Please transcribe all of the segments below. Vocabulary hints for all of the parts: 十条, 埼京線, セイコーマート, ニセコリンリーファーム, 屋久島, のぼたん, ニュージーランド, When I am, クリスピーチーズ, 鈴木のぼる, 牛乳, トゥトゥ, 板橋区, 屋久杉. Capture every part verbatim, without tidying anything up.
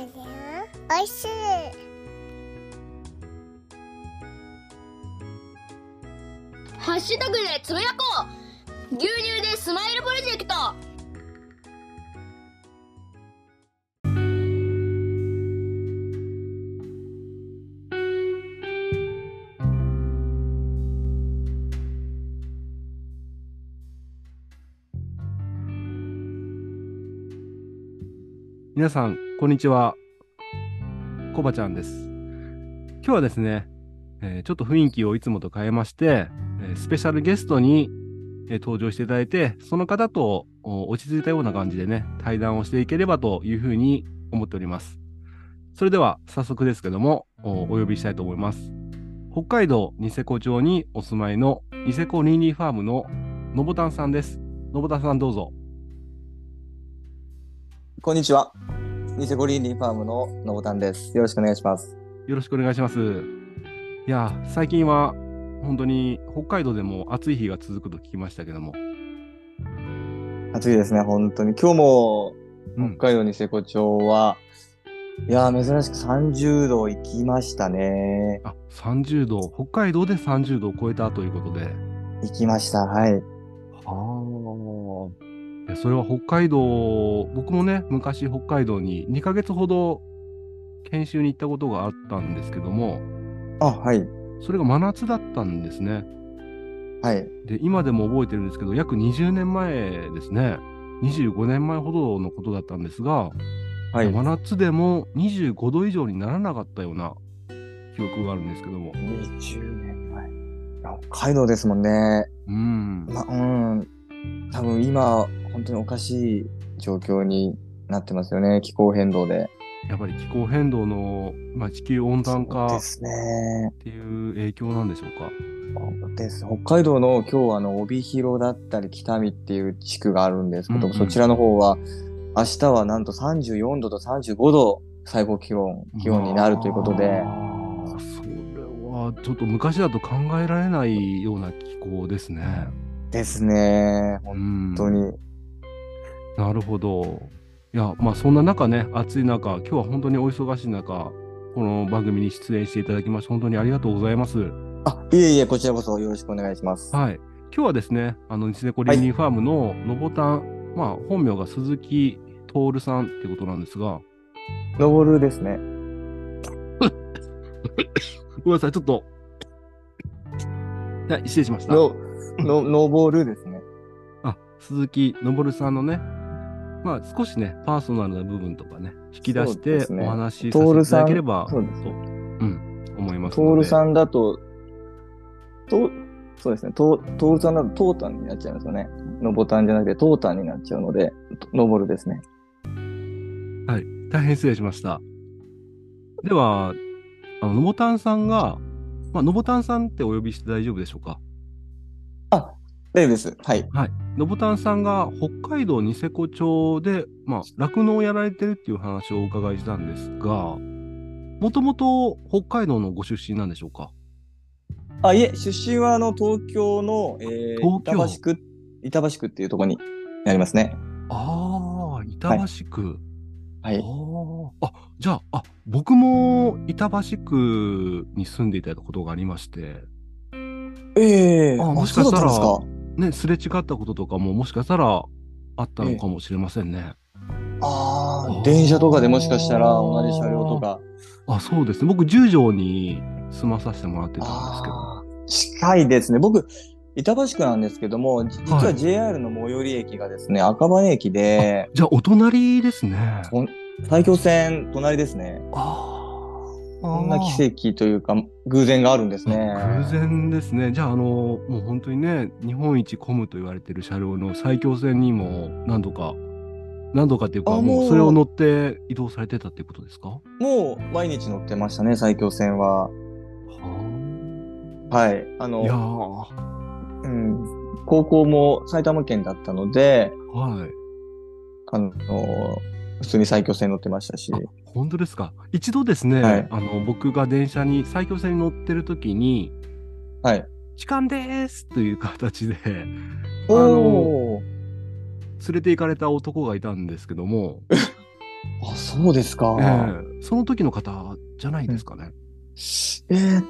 れだよ。おいしい。ハッシュタグでつぶやこう。牛乳でスマイルプロジェクト。皆さんこんにちは、コバちゃんです。今日はですね、えー、ちょっと雰囲気をいつもと変えましてスペシャルゲストに登場していただいて、その方と落ち着いたような感じでね、対談をしていければというふうに思っております。それでは早速ですけども、お呼びしたいと思います。北海道ニセコ町にお住まいのニセコリンリーファームののぼたんさんです。のぼたんさん、どうぞ。こんにちは。ニセコリンリーファームののぼたんです。よろしくお願いします。よろしくお願いします。いや、最近は本当に北海道でも暑い日が続くと聞きましたけども。暑いですね、本当に。今日も北海道ニセコ町は、うん、いや珍しくさんじゅうどいきましたね。あ、さんじゅうど、北海道でさんじゅうどを超えたということでいきました。はい。はあ。それは北海道、僕もね、昔北海道ににかげつほど研修に行ったことがあったんですけども。あ、はい。それが真夏だったんですね。はい。で、今でも覚えてるんですけど、約にじゅうねんまえですね。にじゅうごねんまえほどのことだったんですが、はい、真夏でもにじゅうごど以上にならなかったような記憶があるんですけども。にじゅうねんまえ。北海道ですもんね。うん。ま、うん。多分今、本当におかしい状況になってますよね。気候変動で。やっぱり気候変動の、まあ、地球温暖化っていう影響なんでしょうか。そうですね。北海道の今日あの帯広だったり北見っていう地区があるんですけど、うんうん、そちらの方は明日はなんとさんじゅうよんどとさんじゅうごど最高気温気温になるということで、まあ、それはちょっと昔だと考えられないような気候ですね。ですね、本当に、うん、なるほど。いや、まあそんな中ね、暑い中、今日は本当にお忙しい中、この番組に出演していただきまして、本当にありがとうございます。あ、いえいえ、こちらこそよろしくお願いします。はい。今日はですね、あの、ニセコリンリーファームののぼたん、まあ本名が鈴木徹さんってことなんですが。のぼるですね。ごめんなさい、ちょっと。はい、失礼しました。の、の、のぼるですね。あ、鈴木のぼるさんのね、まあ、少しね、パーソナルな部分とかね、引き出してお話しさせていただければ、そうですね、と、うん、思いますので。トールさんだと、と、そうですね、トールさんだとトータンになっちゃうんですよね。のぼたんじゃなくてトータンになっちゃうので、のぼるですね。はい、大変失礼しました。では、あの、のぼたんさんが、まあ、のぼたんさんってお呼びして大丈夫でしょうか。あ、大丈夫です。はい。はい。のぼたんさんが北海道ニセコ町で、まあ、酪農をやられてるっていう話をお伺いしたんですが、もともと北海道のご出身なんでしょうか。あ、いえ、出身はあの東京の、えー、東京 板橋区、板橋区っていうところになりますね。ああ、板橋区。はい。はい、ああ、じゃあ、あ、僕も板橋区に住んでいたことがありまして。ええー、あ、もしかしたらね、すれ違ったこととかももしかしたらあったのかもしれませんね。えー、ああ、電車とかでもしかしたら同じ車両とか。あ、そうですね。僕十条に住まさせてもらってたんですけど。近いですね。僕板橋区なんですけども、実は ジェイアール の最寄り駅がですね、はい、赤羽駅で。じゃあお隣ですね。埼京線隣ですね。ああ。こんな奇跡というか偶然があるんですね。偶然ですね。じゃあ、あのもう本当にね、日本一混むと言われてる車両の埼京線にも何度か何度かっていうか、もう、もうそれを乗って移動されてたっていうことですか。もう毎日乗ってましたね、埼京線は。はあ。はい。あの、いやー、うん、高校も埼玉県だったので、はい。あの普通に埼京線乗ってましたし。本当ですか。一度ですね、はい、あの僕が電車に埼京線に乗ってる時に、はい、痴漢ですという形で、おー、あの連れて行かれた男がいたんですけどもあ、そうですか、えー、その時の方じゃないですかね、うん、えー、っ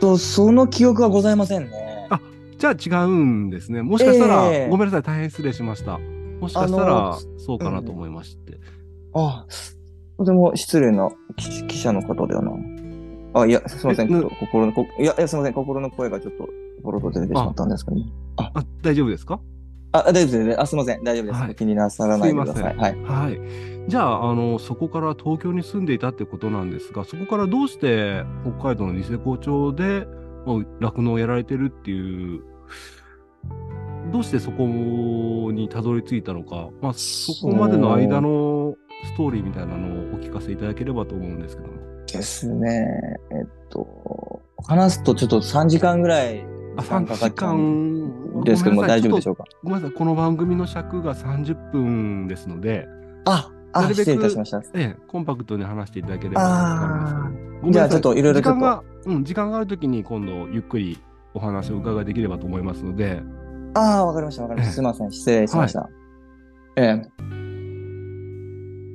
とその記憶はございませんね。あ、じゃあ違うんですね。もしかしたら、えー、ごめんなさい、大変失礼しました。もしかしたらそうかなと思いまして、うん、あ、とても失礼な記者の方だよな。あ、いや、すみません、ちょっと心のこ、いや、いや、すみません、心の声がちょっとボロボロ出てしまったんですけど、ね、ああ、大丈夫ですか。あ、大丈夫です。あ、すみません、大丈夫です。はい、気になさらないでください。はい。はい。じゃあ、あの、そこから東京に住んでいたってことなんですが、そこからどうして北海道のニセコ町で酪農をやられてるっていう、どうしてそこにたどり着いたのか、まあ、そこまでの間のストーリーみたいなのをお聞かせいただければと思うんですけども。ですね。えっと、話すとちょっとさんじかんぐらいさんじかんですけども、大丈夫でしょうか。ごめんなさい、この番組の尺がさんじゅっぷんですので、あ、あ、なるべく失礼いたしました、ええ、コンパクトに話していただければと思います。じゃあちょっといろいろ時間が、うん、時間があるときに今度ゆっくりお話を伺いできればと思いますので。ああ、わかりました、わかりました。すみません、失礼しました。はい、ええ、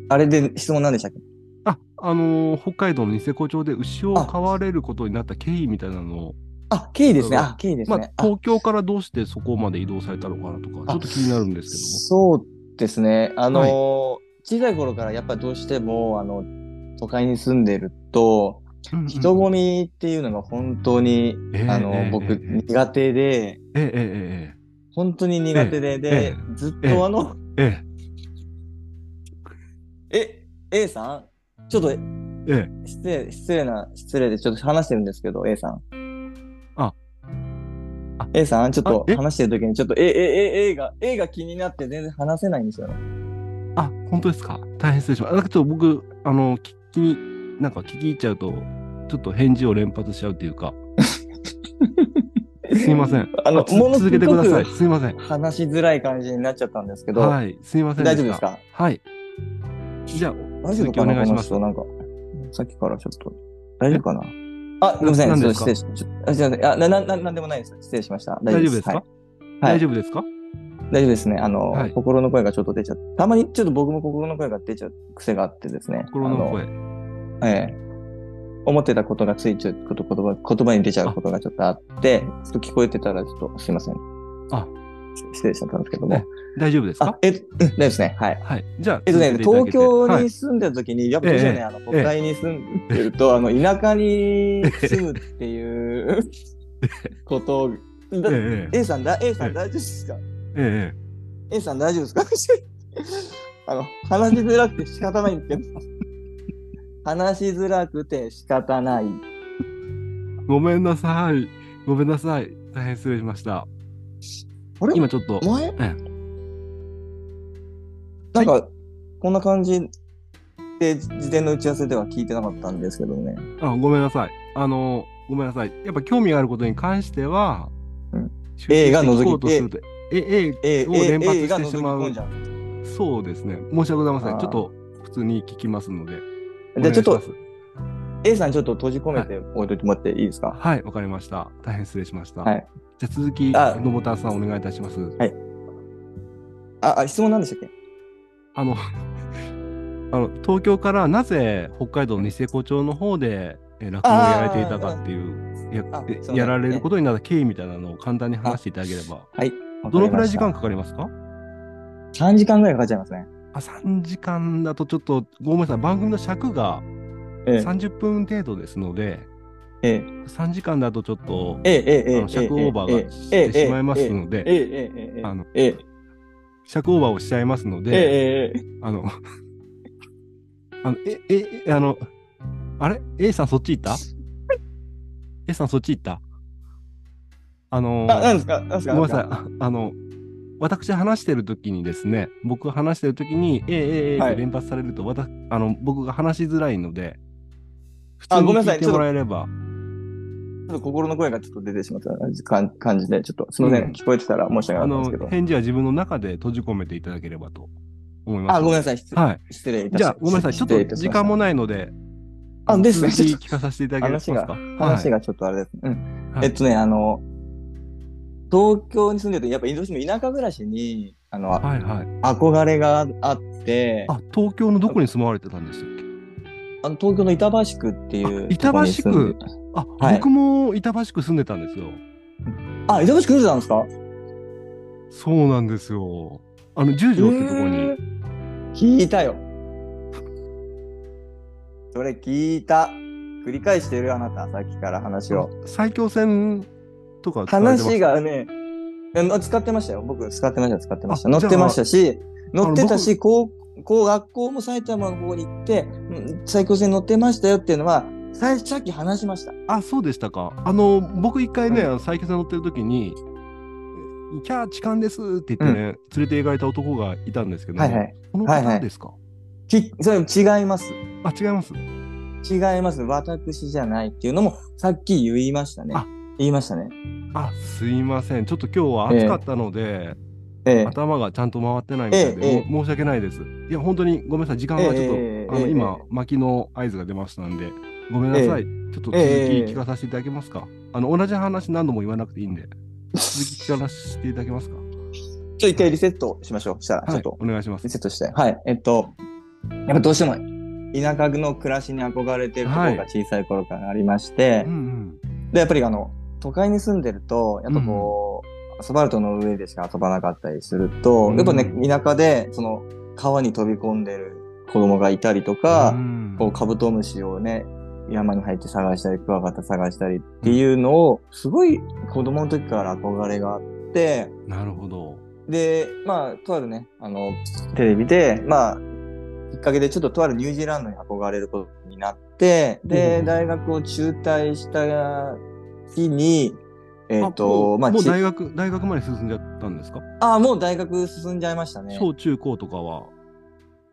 あれで質問何でしたっけ。あ、あのー、北海道のニセコ町で牛を飼われることになった経緯みたいなのを。あ、経緯ですね。あ、経緯ですね。まあ、東京からどうしてそこまで移動されたのかなとか、ちょっと気になるんですけども。そうですね。あのーはい、小さい頃からやっぱりどうしてもあの都会に住んでると、うんうんうん、人混みっていうのが本当に、えー、あの、えー、僕、えー、苦手で、えーえー、本当に苦手で、えー、で、えー、ずっとあの、えー、え、A さんちょっと、えー、失礼失礼な失礼でちょっと話してるんですけど、A さん。A さんちょっと話してる時にちょっと A, A, A, A が A が気になって全然話せないんですよね。あ、本当ですか。大変失礼しました。なんかちょっと僕あの聞きになんか聞き入っちゃうとちょっと返事を連発しちゃうっていうか。すいません。あの続けてください。すいません。話しづらい感じになっちゃったんですけど。はい。すいません。大丈夫ですか。はい。じゃあ続きお願いします。なんかさっきからちょっと大丈夫かな。あ、すみません。何ですか。失礼しました。あ、な、な、なんでもないです。失礼しました。大丈夫ですか、はい、大丈夫ですか、はい、大丈夫ですね。あの、はい、心の声がちょっと出ちゃって、たまにちょっと僕も心の声が出ちゃう癖があってですね。心の声。のええ。思ってたことがついちゃうこと、言葉、言葉に出ちゃうことがちょっとあって、ちょっと聞こえてたらちょっとすいません。あ、失礼しちゃったんですけども。大丈夫ですか。あ、え、うん、大丈夫ですね。はい。はい。じゃあ、えっとね、東京に住んでた時に、はい、やっぱりね、ええ、あの、都会に住んでると、ええ、あの、田舎に住むっていうことを、ええ、A さん、A さん大丈夫ですか、ええ、A さん大丈夫ですかあの、話しづらくて仕方ないんですけど、話しづらくて仕方ない。ごめんなさい。ごめんなさい。大変失礼しました。あれ今ちょっと前、ええ、なんか、はい、こんな感じで事前の打ち合わせでは聞いてなかったんですけどね。あ、ごめんなさい。あのごめんなさい。やっぱ興味があることに関しては、うん、A が覗きとすると A, A を連発してしまう。そうですね。申し訳ございません。ちょっと普通に聞きますので。じゃあちょっと A さんちょっと閉じ込めておいてもらっていいですか。はい、わかりました。大変失礼しました。はい、じゃあ続きのぼたさんお願いいたします。はい。あ、あ、質問何でしたっけ。あのあの東京からなぜ北海道のニセコ町の方で酪農をやられていたかっていう や, やられることになった経緯みたいなのを簡単に話していただければ。はい、どのくらい時間かかりますか。さんじかんぐらいかかっちゃいますね。あ、さんじかんだとちょっとごめんなさい、番組の尺がさんじゅっぷん程度ですので、ええええ、さんじかんだとちょっと、ええええ、あの尺オーバーがしてしまいますので、尺オーバーをしちゃいますので、ええええ、あのあのええあのあれ A さんそっち行った A さんそっち行ったあのー、あ、なんですか、なんですか、ごめんなさい、あの私話してるときにですね、僕が話してるときに A A A と連発されると、はい、あの僕が話しづらいので普通に聞いてもらえれば。ちょっと心の声がちょっと出てしまった感じで、ちょっとすみません、うん、聞こえてたら申し訳ないんですけど、あの返事は自分の中で閉じ込めていただければと思います。あ、ごめんなさい、失礼、はい、失礼いたしました。じゃあごめんなさい、ちょっと時間もないので、あ、ですね、聞かさせていただけますか。話が、話がちょっとあれですね、はい、うん、はい、えっとね、あの東京に住んでるとやっぱりどうしても田舎暮らしにあの、はいはい、憧れがあって。あ、東京のどこに住まわれてたんでしたっけ？あの東京の板橋区っていう。板橋区。あ、はい、僕も板橋区住んでたんですよ。あ、板橋区住んでたんですか？そうなんですよ。あの十条ってとこに、えー、聞いたよ。それ聞いた。繰り返してるあなた、さっきから話を。埼京線とか使ってました？話がね、使ってましたよ。僕使ってました、使ってました。乗ってましたし、乗ってたし、こう、こう学校も埼玉の方に行って、埼京線乗ってましたよっていうのは、さっき話しました。あ、そうでしたか。あの僕一回ね、うん、埼京線乗ってる時に、キャー痴漢ですって言ってね、うん、連れて行かれた男がいたんですけど、はいはい、この方ですか？はいはい、きそれも違います。あ、違います。違います。私じゃないっていうのもさっき言いましたね。あ、言いましたね。あ、すいません。ちょっと今日は暑かったので、えー、頭がちゃんと回ってないみたいで、えー、申し訳ないです。いや本当にごめんなさい。時間はちょっと、えー、あの今、えー、巻きの合図が出ましたんで、ごめんなさい。えー、ちょっと続き聞かさせていただけますか？えー、あの同じ話何度も言わなくていいんで。続き聞かせていただけますか？ちょっと一回リセットしましょう。したら、はい、ちょっとお願いします。リセットして、はい、えっとやっぱどうしても田舎の暮らしに憧れているところが小さい頃からありまして、はい、うんうん、でやっぱりあの都会に住んでるとやっぱこう、うん、アスファルトの上でしか遊ばなかったりすると、うん、やっぱね田舎でその川に飛び込んでる子供がいたりとか、うん、こうカブトムシをね。山に入って探したりクワガタ探したりっていうのをすごい子供の時から憧れがあって、なるほど。でまあとあるねあのテレビでまあきっかけでちょっととあるニュージーランドに憧れることになって、で、うん、大学を中退した日にえっ、ー、とまあもう大学大学まで進んじゃったんですか？ああ、もう大学進んじゃいましたね。小中高とかは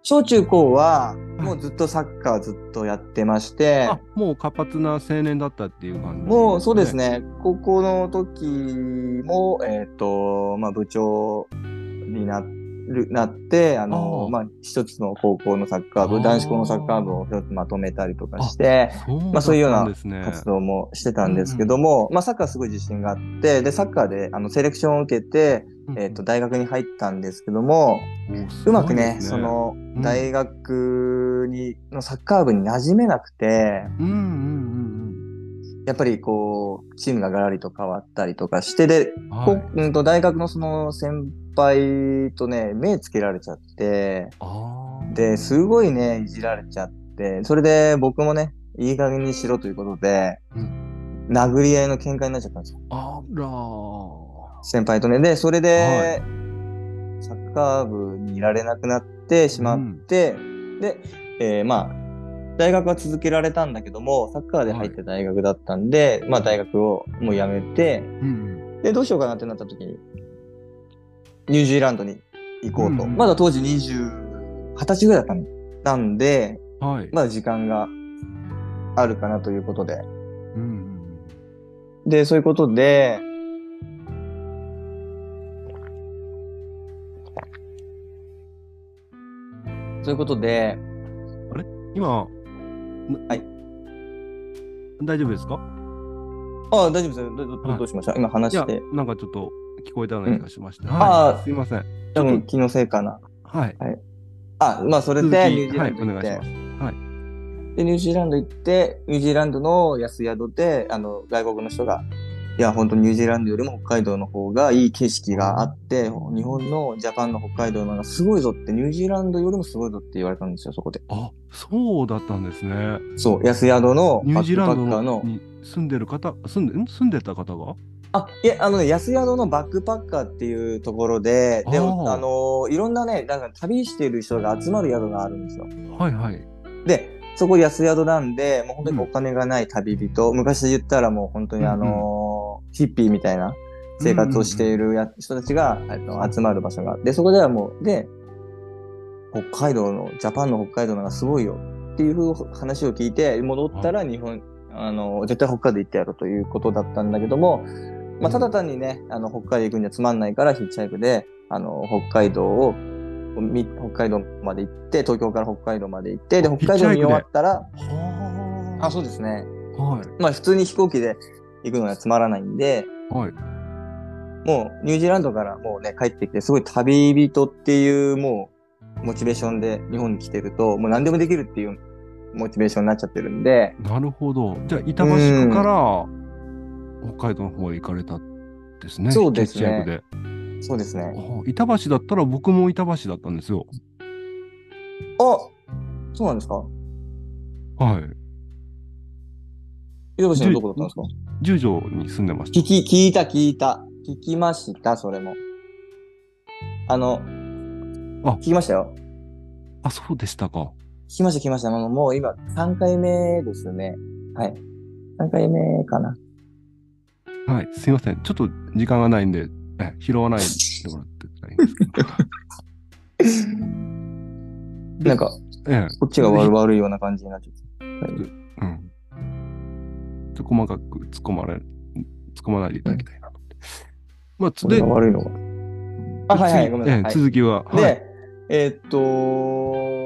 小中高はもうずっとサッカーずっとやってまして、はい、あ、もう活発な青年だったっていう感じ、ね、もうそうですね。高校の時もえっ、ー、とまあ部長になるなってあのあまあ一つの高校のサッカー部、男子校のサッカー部を一つまとめたりとかして、あ、そうだったんですね。まあそういうような活動もしてたんですけども、うん、まあサッカーすごい自信があってでサッカーであのセレクションを受けて。えーと、大学に入ったんですけども、ね、うまくねその大学に、うん、のサッカー部に馴染めなくて、うんうんうんうん、やっぱりこうチームがガラリと変わったりとかしてで、はい、うん、と大学のその先輩とね目つけられちゃって、あですごいねいじられちゃって、それで僕もねいい加減にしろということで、うん、殴り合いの喧嘩になっちゃったんですよ。あら先輩とね。でそれで、はい、サッカー部にいられなくなってしまって、うん、で、えー、まあ大学は続けられたんだけどもサッカーで入った大学だったんで、はい、まあ大学をもう辞めて、うん、でどうしようかなってなった時にニュージーランドに行こうと、うん、まだ当時にじゅう、はたちぐらいだったんで、はい、まだ時間があるかなということで、うん、でそういうことでということで、あれ今、はい、大丈夫ですか？ああ、大丈夫ですよ。 ど, ど, どうしました、はい、今話してなんかちょっと聞こえたような気がしました、うん、はい、ああすいません、多分気のせいかな、はい、はい、あ、まあそれでニュージーランド行って、はい、お願いします、はい、でニュージーランド行ってニュージーランドの安宿であの外国の人がいや本当にニュージーランドよりも北海道の方がいい景色があって日本のジャパンの北海道の方がすごいぞってニュージーランドよりもすごいぞって言われたんですよ。そこであ、そうだったんですね。そう安宿のバックパッカーのニュージーランドに住んでる方住んで住んでた方があいやあの、ね、安宿のバックパッカーっていうところでであのいろんなねなんか旅してる人が集まる宿があるんですよ。はいはい。でそこ安宿なんでもう本当にお金がない旅人、うん、昔言ったらもう本当にあのーうんうんヒッピーみたいな生活をしているや、うんうん、人たちが集まる場所があってそこではもうで北海道のジャパンの北海道のがすごいよっていう話を聞いて戻ったら日本あの絶対北海道行ってやろうということだったんだけども、まあ、ただ単にねあの北海道行くんじゃつまんないからヒッチハイクであの北海道を北海道まで行って東京から北海道まで行ってで北海道に終わったらあそうですね、はい、まあ普通に飛行機で行くのはつまらないんで、はい、もうニュージーランドからもうね帰ってきて、すごい旅人っていうもうモチベーションで日本に来てると、もう何でもできるっていうモチベーションになっちゃってるんで。なるほど。じゃあ板橋区から北海道の方へ行かれたですね。そうですね。でそうですね。板橋だったら僕も板橋だったんですよ。あ、そうなんですか。はい。板橋のどこだったんですか。十条に住んでました。聞き聞いた聞いた聞きましたそれも。あのあ聞きましたよ。あ、そうでしたか。聞きました聞きました。もう今さんかいめですね。はい。さんかいめかな。はい。すいません。ちょっと時間がないんでえ拾わないでもらっていいですか。なんか、ええ、こっちが悪いような感じになっちゃって。はい、うん、細かく突っ込まれ、突っ込まないでいただきたいなと思って。まあ、つで、悪いのが。あ、はいはい、ごめんなさい。ええ、続きは。で、はい、えー、っ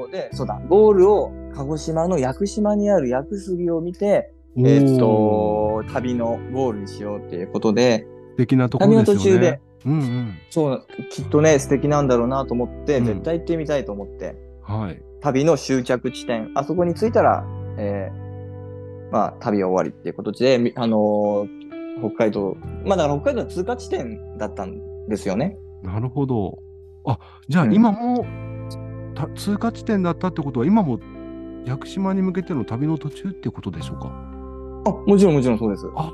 と、で、そうだ、ゴールを鹿児島の屋久島にある屋久杉を見て、えー、っと、旅のゴールにしようっていうことで、素敵なところですよね。旅の途中で、うんうん、そう、きっとね、素敵なんだろうなと思って、うん、絶対行ってみたいと思って、はい、旅の終着地点、あそこに着いたら、えーまあ、旅は終わりっていうことで、あのー、北海道、まあだから北海道の通過地点だったんですよね。なるほど。あ、じゃあ今も、うん、通過地点だったってことは、今も屋久島に向けての旅の途中っていうことでしょうか。あ、もちろんもちろんそうです。あ、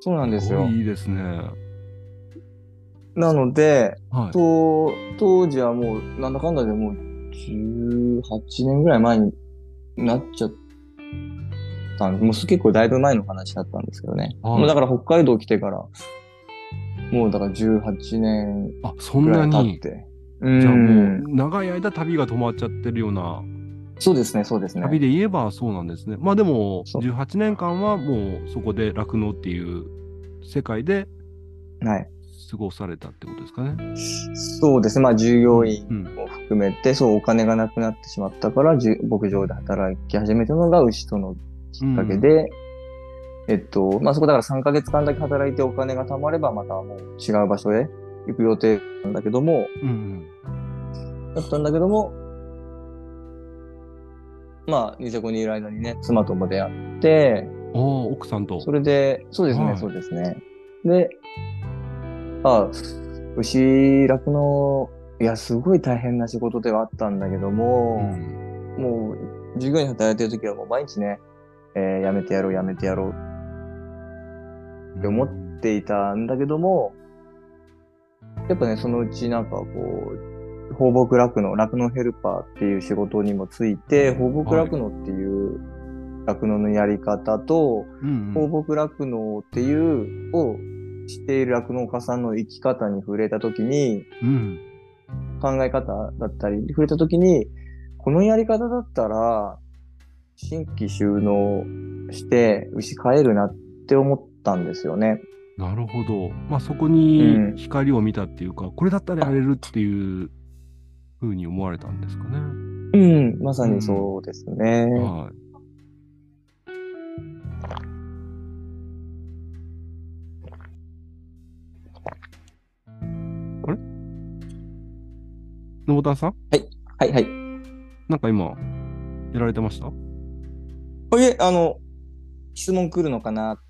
そうなんですよ。いいですね。なので、はい、と当時はもう、なんだかんだでもうじゅうはちねんぐらい前に、なっちゃったんで、もう結構だいぶ前の話だったんですけどね。もうだから北海道来てから、もうだからじゅうはちねんぐらい経って。あ、そんなに。うん、じゃあもう長い間旅が止まっちゃってるような。そうですね、そうですね。旅で言えばそうなんですね。まあでもじゅうはちねんかんはもうそこで酪農っていう世界で過ごされたってことですかね。はい、そうですね。まあ従業員、うんうん含めて、そう、お金がなくなってしまったから、牧場で働き始めたのが牛とのきっかけで、うん、えっと、まあ、そこだからさんかげつかんだけ働いてお金が貯まれば、またもう違う場所へ行く予定なんだけども、うんうん、だったんだけども、まあ、ニセコにいる間にね、妻とも出会って、おー、奥さんと。それで、そうですね、はい、そうですね。で、あ、牛、酪農、いや、すごい大変な仕事ではあったんだけども、うん、もう、従業員働いてるときはもう毎日ね、えー、やめてやろう、やめてやろうって思っていたんだけども、やっぱね、そのうちなんかこう、放牧酪農、酪農ヘルパーっていう仕事にもついて、放牧酪農っていう酪農のやり方と、うんうん、放牧酪農っていうをしている酪農家さんの生き方に触れたときに、うん考え方だったり触れたときに、このやり方だったら新規就農して牛飼えるなって思ったんですよね。なるほど。まあそこに光を見たっていうか、うん、これだったらやれるっていう風に思われたんですかね。うん、まさにそうですね。うん、はい。野田さん、はい、はい、はい。なんか今、やられてました？あ、いえ、あの、質問来るのかなって、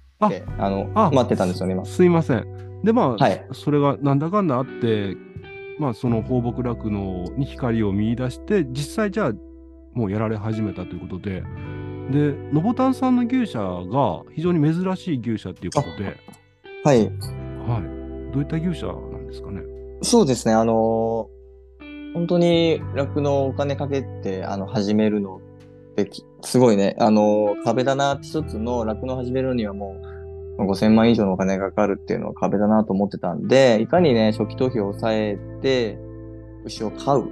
あ、あの、あ、待ってたんですよね、今。すいません。で、まあ、はい、それがなんだかんだあって、まあ、その放牧酪農に光を見出して、実際じゃあ、もうやられ始めたということで、で、のぼたんさんの牛舎が非常に珍しい牛舎っていうことで、はい。はい。どういった牛舎なんですかね。そうですね、あのー、本当に酪農お金かけてあの始めるのってすごいね、あの壁だなって、一つの酪農始めるにはもうごせんまん以上のお金がかかるっていうのは壁だなと思ってたんで、いかにね初期投資を抑えて牛を飼う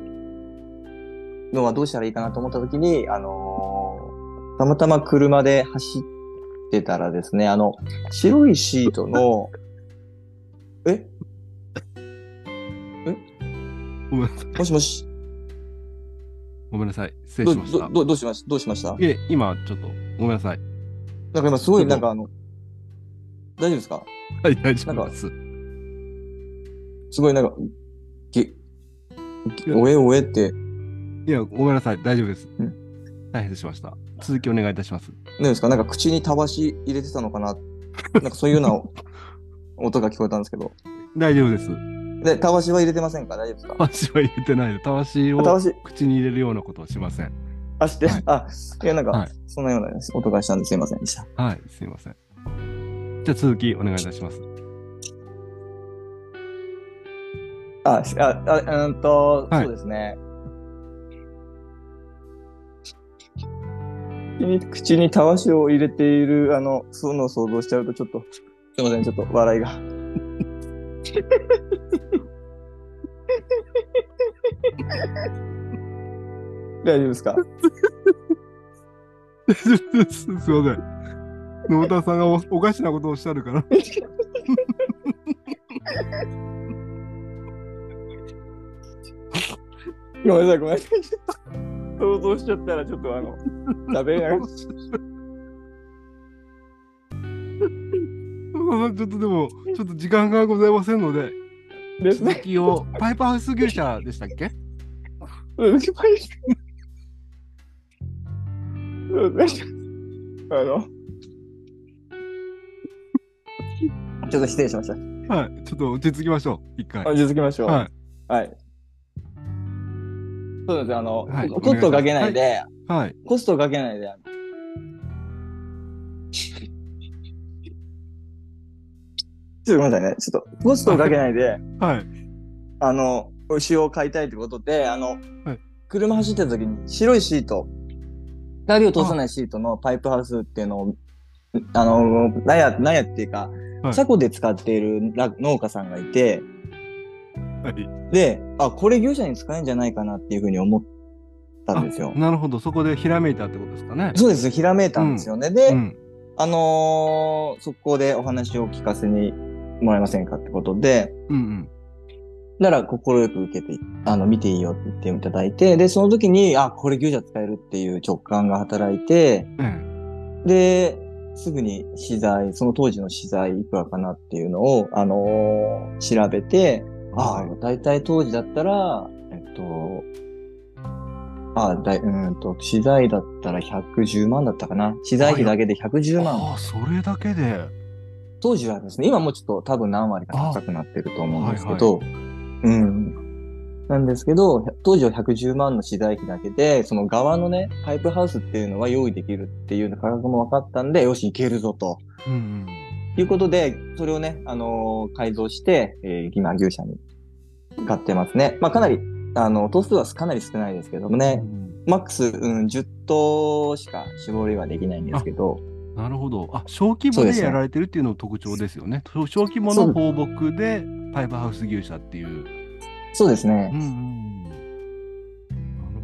のはどうしたらいいかなと思った時に、あのー、たまたま車で走ってたらですね、あの白いシートのえごめんなさい。もしもし。ごめんなさい。失礼しました。ど、ど、どうしました？どうしました？いえ、今ちょっとごめんなさい。なんか今すごいなんかあの大丈夫ですか？はい、大丈夫です。すごいなんか、げ、おえおえって。いや、ごめんなさい、大丈夫です。大変失礼しました。続きお願いいたします。何ですか？なんか口にたわし入れてたのかななんかそういうような音が聞こえたんですけど。大丈夫です。で、たわしは入れてませんか？大丈夫ですか？たわしは入れてないの。たわしを口に入れるようなことはしません。あ、して、はい、あ、いや、なんか、はい、そんなような音がしたんですいませんでした。はい、すいません。じゃあ続きお願いいたします。あ、あ、あ、うんと、はい、そうですね。口にたわしを入れている、あの、そうのを想像しちゃうとちょっと、すいません、ちょっと笑いが。大丈夫ですか？大丈夫です。すいません。野本さんが お, おかしなことをおっしゃるからごめんなさいごめんなさい想像しちゃったらちょっとあの食べれなくてちょっとでもちょっと時間がございませんので続きをパイプハウス芸者でしたっけそうですあのちょっと失礼しました。はい、ちょっと落ち着きましょう。一回。落ち着きましょう。はい。はい、そうです。あの、はい、コストかけないで、はいはい、コストかけないで。ちょっとごめんなさいね。ちょっとコストかけないで、はい。あの牛を飼いたいってことで、あの、はい、車走ってた時に白いシート、光を通さないシートのパイプハウスっていうのを、あのなんやなんやっていうか。車庫で使っている農家さんがいて、はい、で、あ、これ業者に使えんじゃないかなっていうふうに思ったんですよ。なるほど、そこでひらめいたってことですかね。そうです、ひらめいたんですよね。うん、で、うん、あのー、そこでお話を聞かせにもらえませんかってことで、うんうん、なら心よく受けて、あの見ていいよって言っていただいて、で、その時に、あ、これ業者使えるっていう直感が働いて、うん、で、すぐに資材、その当時の資材いくらかなっていうのを、あのー、調べて、ああ、だいたい当時だったら、えっと、ああ、だい、うんと、資材だったらひゃくじゅうまんだったかな。資材費だけでひゃくじゅうまん。ああ、それだけで。当時はですね、今もちょっと多分何割か高くなってると思うんですけど、はいはい、うん。なんですけど、当時はひゃくじゅうまんの資材費だけで、その側のね、パイプハウスっていうのは用意できるっていう価格も分かったんで、よし、いけるぞと。うんうん、いうことで、それをね、あのー、改造して、えー、今、牛舎に買ってますね。まあ、かなり、あの、頭数はかなり少ないですけどもね、うんうん、マックス、うん、じゅっとうしか絞りはできないんですけど。なるほど。あ、小規模でやられてるっていうのが特徴ですよね。ね、小規模の放牧で、パイプハウス牛舎っていう。そうですね。うんうん、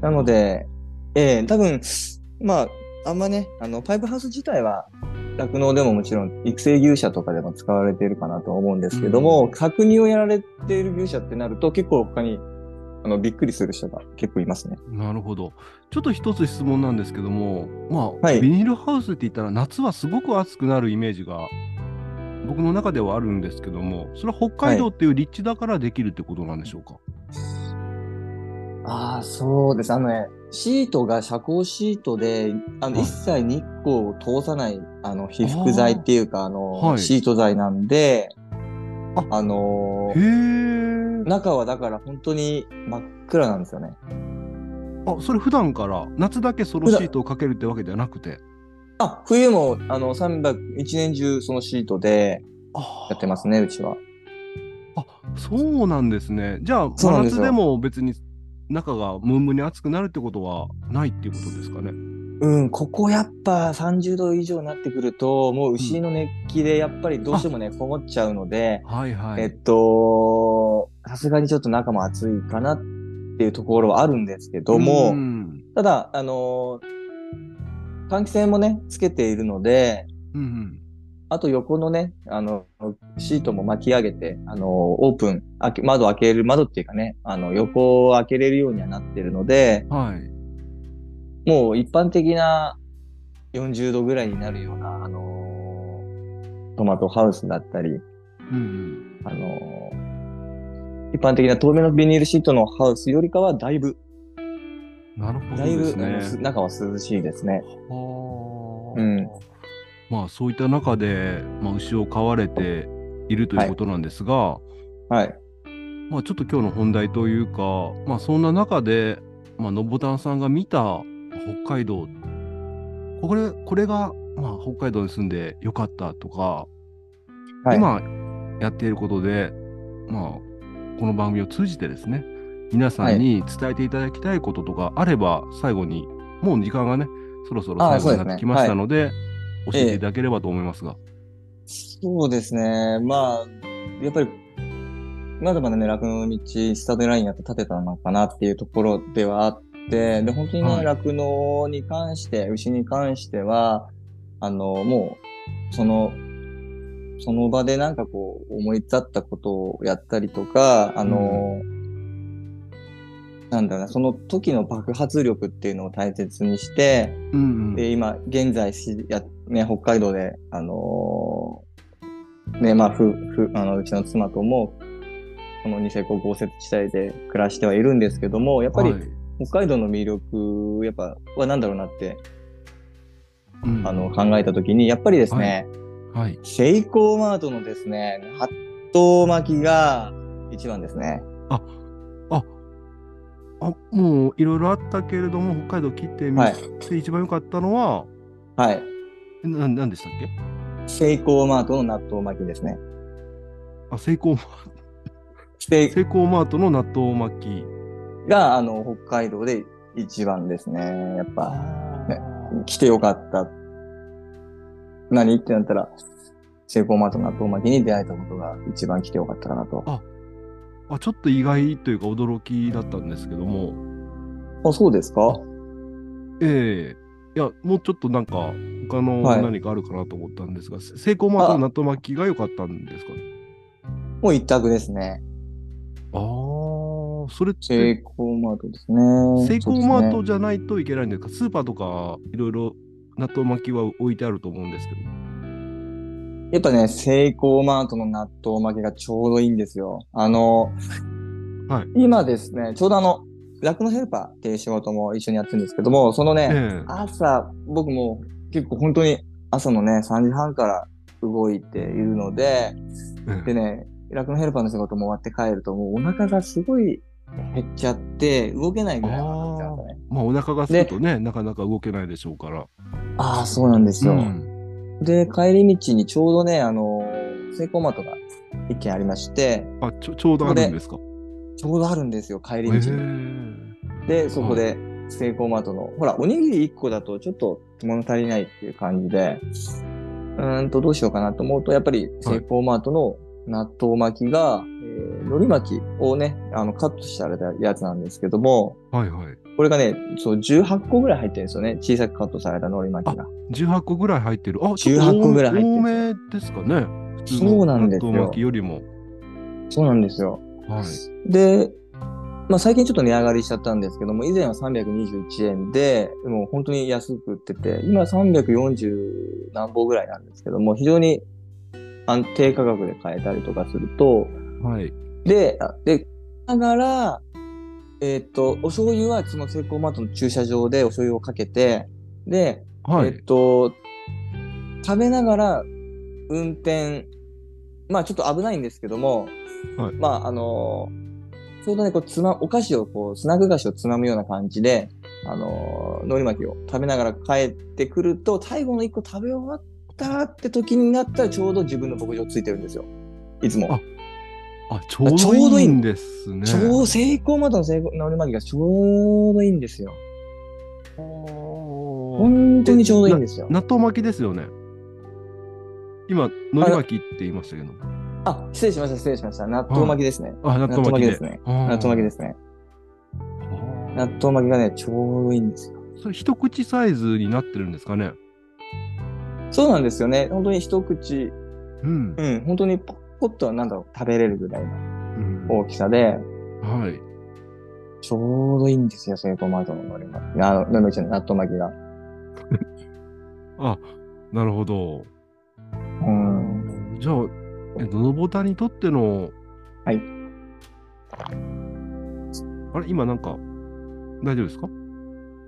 なので、えー、多分、まあ、あんまね、あの、パイプハウス自体は、酪農でももちろん、育成牛舎とかでも使われているかなと思うんですけども、うん、搾乳をやられている牛舎ってなると、結構他に、あの、びっくりする人が結構いますね。なるほど。ちょっと一つ質問なんですけども、まあ、はい、ビニールハウスって言ったら、夏はすごく暑くなるイメージが、僕の中ではあるんですけども、それは北海道っていう立地だからできるってことなんでしょうか？はい、ああ、そうです。あのね、シートが遮光シートで、あの一切日光を通さない、あの被覆材っていうか、あの、はい、シート材なんで、あ、あのー、へ、中はだから本当に真っ暗なんですよね。あ、それ普段から夏だけソロシートをかけるってわけではなくて。あ、冬も、あの、さんびゃく、一年中そのシートでやってますね、うちは。あ、そうなんですね。じゃあ、真夏でも別に中がムンムンに暑くなるってことはないっていうことですかね。うん、ここやっぱさんじゅうど以上になってくると、もう牛の熱気でやっぱりどうしてもね、こもっちゃうので、はいはい。えっと、さすがにちょっと中も暑いかなっていうところはあるんですけども、ただ、あのー、換気扇もね、つけているので、うんうん、あと横のね、あの、シートも巻き上げて、あの、オープン、あけ窓開ける、窓っていうかね、あの、横を開けれるようにはなってるので、はい、もう一般的なよんじゅうどぐらいになるような、あの、トマトハウスだったり、うんうん、あの一般的な透明のビニールシートのハウスよりかはだいぶなるほどですね。だいぶ中は涼しいですね。はあ、うん。まあそういった中で、まあ、牛を飼われているということなんですが、はい。はい、まあちょっと今日の本題というか、まあそんな中で、まあのぼたんさんが見た北海道、これこれがまあ北海道に住んでよかったとか、はい、今やっていることで、まあこの番組を通じてですね。皆さんに伝えていただきたいこととかあれば、はい、最後にもう時間がねそろそろ最後になってきましたの で, で、ねはい、教えていただければと思いますが、えー、そうですね。まあやっぱりまだまだね酪農の道スタートラインやって立てたのかなっていうところではあって、で本当にね酪農、はい、に関して牛に関してはあのもうそのその場でなんかこう思い立ったことをやったりとかあの、うんなんだろうな、その時の爆発力っていうのを大切にして、うんうん、で今現在しや、ね、北海道で、あのーねまあ、ふふあのうちの妻ともこのニセコ豪雪地帯で暮らしてはいるんですけども、やっぱり北海道の魅力やっぱはなんだろうなって、はい、あの考えた時にやっぱりですね、はいはい、セイコーマートのですね発酵巻きが一番ですね。ああもういろいろあったけれども北海道来てみて、はい、一番良かったのははいな何でしたっけ？セイコーマートの納豆巻きですね。あセイコーマートセイコーマートの納豆巻きがあの北海道で一番ですね。やっぱ、ね、来てよかった何ってなったらセイコーマートの納豆巻きに出会えたことが一番来てよかったかなと。ああちょっと意外というか驚きだったんですけども。あ、そうですか？ええー、いやもうちょっとなんか他の何かあるかなと思ったんですが、はい、セイコーマートの納豆巻きが良かったんですかね？もう一択ですね。ああ、それってセイコーマートですね。セイコーマートじゃないといけないんですか？スーパーとかいろいろ納豆巻きは置いてあると思うんですけど。やっぱね、セイコーマートの納豆巻きがちょうどいいんですよ。あの、はい、今ですね、ちょうどあの、酪農ヘルパーっていう仕事も一緒にやってるんですけども、そのね、えー、朝、僕も結構本当に朝のね、さんじはんから動いているので、えー、でね、酪農ヘルパーの仕事も終わって帰ると、もうお腹がすごい減っちゃって、動けないぐらいになっちゃうんだね。まあお腹がするとね、なかなか動けないでしょうから。ああ、そうなんですよ。うんで、帰り道にちょうどね、あのー、セイコーマートが一軒ありまして。あ、ちょ、ちょうどあるんですか？ちょうどあるんですよ、帰り道に。えー、で、そこで、セイコーマートの、はい、ほら、おにぎりいっこだとちょっと物足りないっていう感じで、うーんと、どうしようかなと思うと、やっぱり、セイコーマートの納豆巻きが、はい、えー、海苔巻きをね、あの、カットしてあれたやつなんですけども、はいはい。これがね、そう、じゅうはっこぐらい入ってるんですよね。小さくカットされた海苔巻きが。じゅうはっこぐらい入ってる。あ、じゅうはっこぐらい入ってる。多めですかね。普通の納豆巻きよりも。そうなんですよ。はい。で、まあ最近ちょっと値上がりしちゃったんですけども、以前はさんびゃくにじゅういちえんで、もう本当に安く売ってて、今はさんびゃくよんじゅう何本ぐらいなんですけども、非常に安定価格で買えたりとかすると、はい。で、で、ながら、えっ、ー、と、お醤油はそのセイコーマートの駐車場でお醤油をかけて、で、はい、えっ、ー、と、食べながら運転、まあちょっと危ないんですけども、はい、まああのー、ちょうどね、こう、つま、お菓子をこう、スナック菓子をつまむような感じで、あのー、海苔巻きを食べながら帰ってくると、最後のいっこ食べ終わったって時になったらちょうど自分の牧場ついてるんですよ。いつも。あ、ちょうどいいんですね。ちょうどセイコーマートのセイコーの海苔巻きがちょうどいいんですよ。本当にちょうどいいんですよ。納豆巻きですよね。今海苔巻きって言いましたけど。あ、失礼しました失礼しました。納豆巻きですね。あ、納豆巻きですね。納豆巻きですね。納豆巻きがねちょうどいいんですよ。それ一口サイズになってるんですかね。そうなんですよね。本当に一口。うん。うん、本当に。ポットはなんだろう食べれるぐらいの大きさで、うん、はい、ちょうどいいんですよセイコーマートの海苔巻き、あの海苔の納豆巻きが。あ、なるほど。うん。じゃあ、えっと、のぼたにとっての、はい。あれ、今なんか、大丈夫ですか？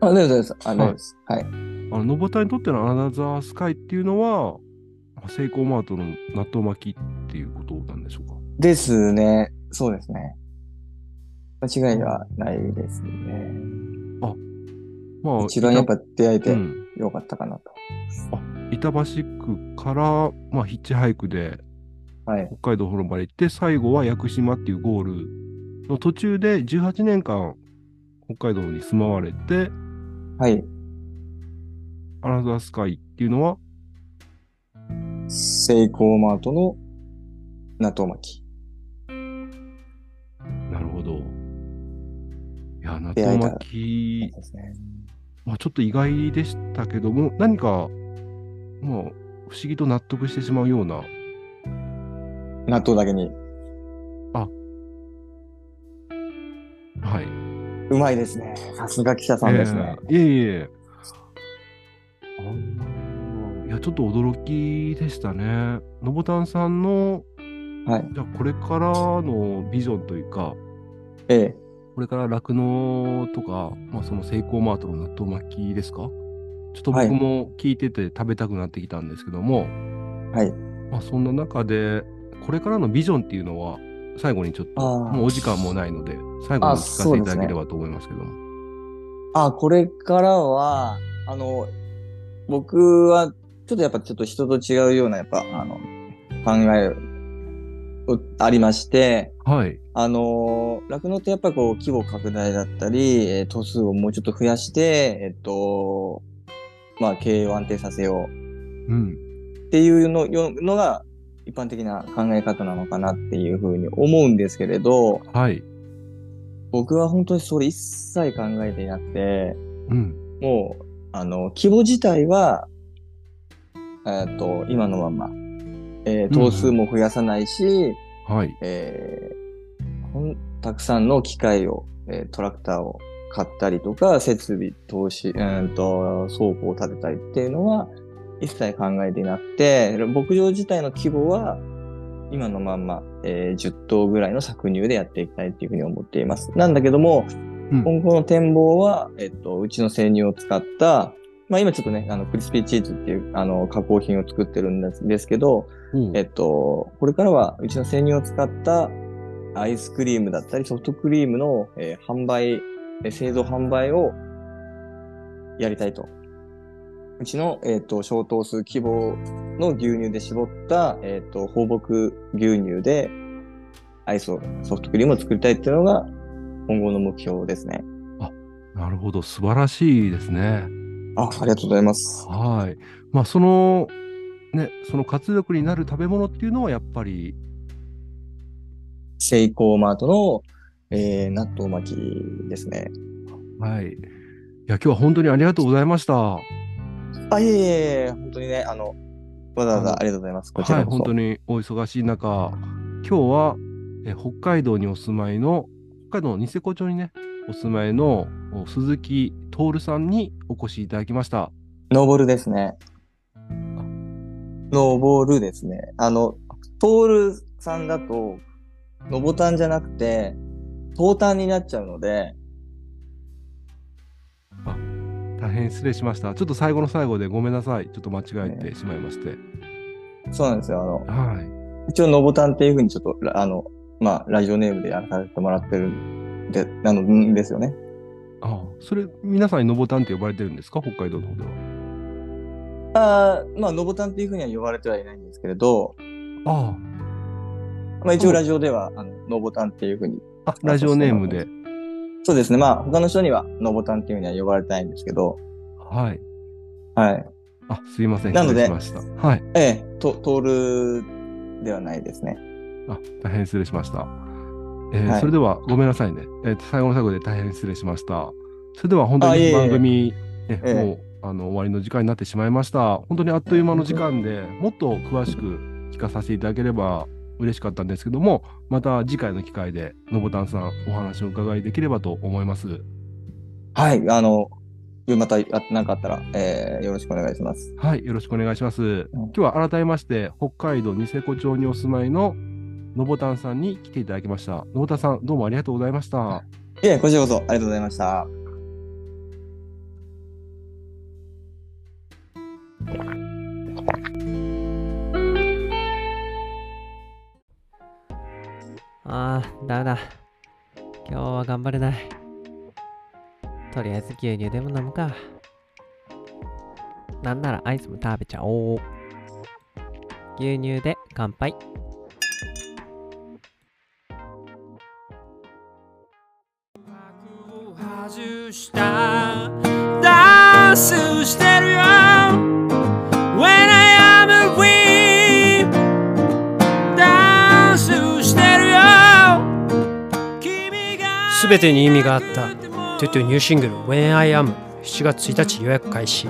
あ、大丈夫です。あ、大丈夫です。はい。あの、のぼたにとってのアナザースカイっていうのは、セイコーマートの納豆巻きっていうことなんでしょうか？ですね。そうですね。間違いはないですね。あ、まあ。一番やっぱ出会えてよかったかなと。うん、あ、板橋区から、まあ、ヒッチハイクで、はい、北海道幌まで行って、最後は屋久島っていうゴールの途中でじゅうはちねんかん北海道に住まわれて、はい。アナザースカイっていうのはセイコーマートの納豆巻き。なるほど。いや、納豆巻き、ね、まあ、ちょっと意外でしたけども、何か、まあ、不思議と納得してしまうような。納豆だけに。あ。はい。うまいですね。さすが記者さんですね。えー、いえいえ。あ、いや、ちょっと驚きでしたね。のぼたんさんの、はい、じゃあこれからのビジョンというか、ええ、これから酪農とか、まあ、そのセイコーマートの納豆巻きですか？ちょっと僕も聞いてて食べたくなってきたんですけども、はい、まあ、そんな中でこれからのビジョンっていうのは最後にちょっと、もうお時間もないので最後に聞かせていただければと思いますけども。あ、ね、あ、これからはあの僕はちょっとやっぱちょっと人と違うようなやっぱあの考えありまして、はい、あの酪農ってやっぱりこう規模拡大だったり、えー、頭数をもうちょっと増やして、えっとまあ、経営を安定させよう、うん、っていうの、のが一般的な考え方なのかなっていうふうに思うんですけれど、はい、僕は本当にそれ一切考えていなくて、うん、もうあの規模自体は、えっと今のまま、えー、頭数も増やさないし、うん、はい、えー、ほんたくさんの機械を、えー、トラクターを買ったりとか設備投資、うんと倉庫を建てたりっていうのは一切考えていなくて、牧場自体の規模は今のまんま、えー、じゅっとうぐらいの搾乳でやっていきたいっていうふうに思っています。なんだけども、うん、今後の展望は、えっと、うちの生乳を使った、まあ今ちょっとね、あの、クリスピーチーズっていう、あの、加工品を作ってるんです、ですけど、うん、えっと、これからはうちの生乳を使ったアイスクリームだったりソフトクリームの、えー、販売、製造販売をやりたいと。うちの、えっと、小頭数規模の牛乳で絞った、えっと、放牧牛乳でアイスを、ソフトクリームを作りたいっていうのが今後の目標ですね。あ、なるほど。素晴らしいですね。あ、ありがとうございます。はい。まあ、その、ね、その活力になる食べ物っていうのはやっぱりセイコーマートの、えー、納豆巻きですね。はい。いや、今日は本当にありがとうございました。あ、いえいえ、本当にね、あの、わざわざありがとうございます。こちらこそ。はい、本当にお忙しい中、今日はえ北海道にお住まいの、北海道のニセコ町にね、お住まいの鈴木徹さんにお越しいただきました。ノーボルですね。ノーボルですね。あの、徹さんだと、のぼたんじゃなくて、とうたんになっちゃうので。あ、大変失礼しました。ちょっと最後の最後でごめんなさい。ちょっと間違えてしまいまして。ね、そうなんですよ。あの、はい、一応のぼたんっていうふうにちょっと、あの、まあ、ラジオネームでやらさせてもらってるんで、なのですよね。ああ、それ、皆さんにのぼたんって呼ばれてるんですか？北海道の方では。ああ、まあ、のぼたんっていうふうには呼ばれてはいないんですけれど、ああ。まあ、一応ラジオでは、あの、のぼたんっていうふうに。あ、ラジオネームで。そうですね。まあ、他の人にはのぼたんっていうふうには呼ばれてないんですけど。はい。はい。あ、すいません。なので、失礼しました。はい。ええ、と、とるではないですね。あ、大変失礼しました。えーはい、それではごめんなさいね。えー、最後の最後で大変失礼しました。それでは本当に番組、ええええ、もう、ええ、あの終わりの時間になってしまいました。本当にあっという間の時間で、もっと詳しく聞かさせていただければ嬉しかったんですけども、また次回の機会でのぼたんさんお話を伺いできればと思います。はい、あのまた何かあったら、えー、よろしくお願いします。はい、よろしくお願いします、うん、今日は改めまして北海道ニセコ町にお住まいののぼたんさんに来ていただきました。のぼたんさん、どうもありがとうございました。いえ、こちらこそありがとうございました。あー、ダメだ、今日は頑張れない。とりあえず牛乳でも飲むか。なんならアイスも食べちゃおう。牛乳で乾杯。外したダンスしてるよ。 When I am a queen ダンスしてるよ。すべてに意味があったトゥトゥニューシングル When I Am しちがつついたち予約開始。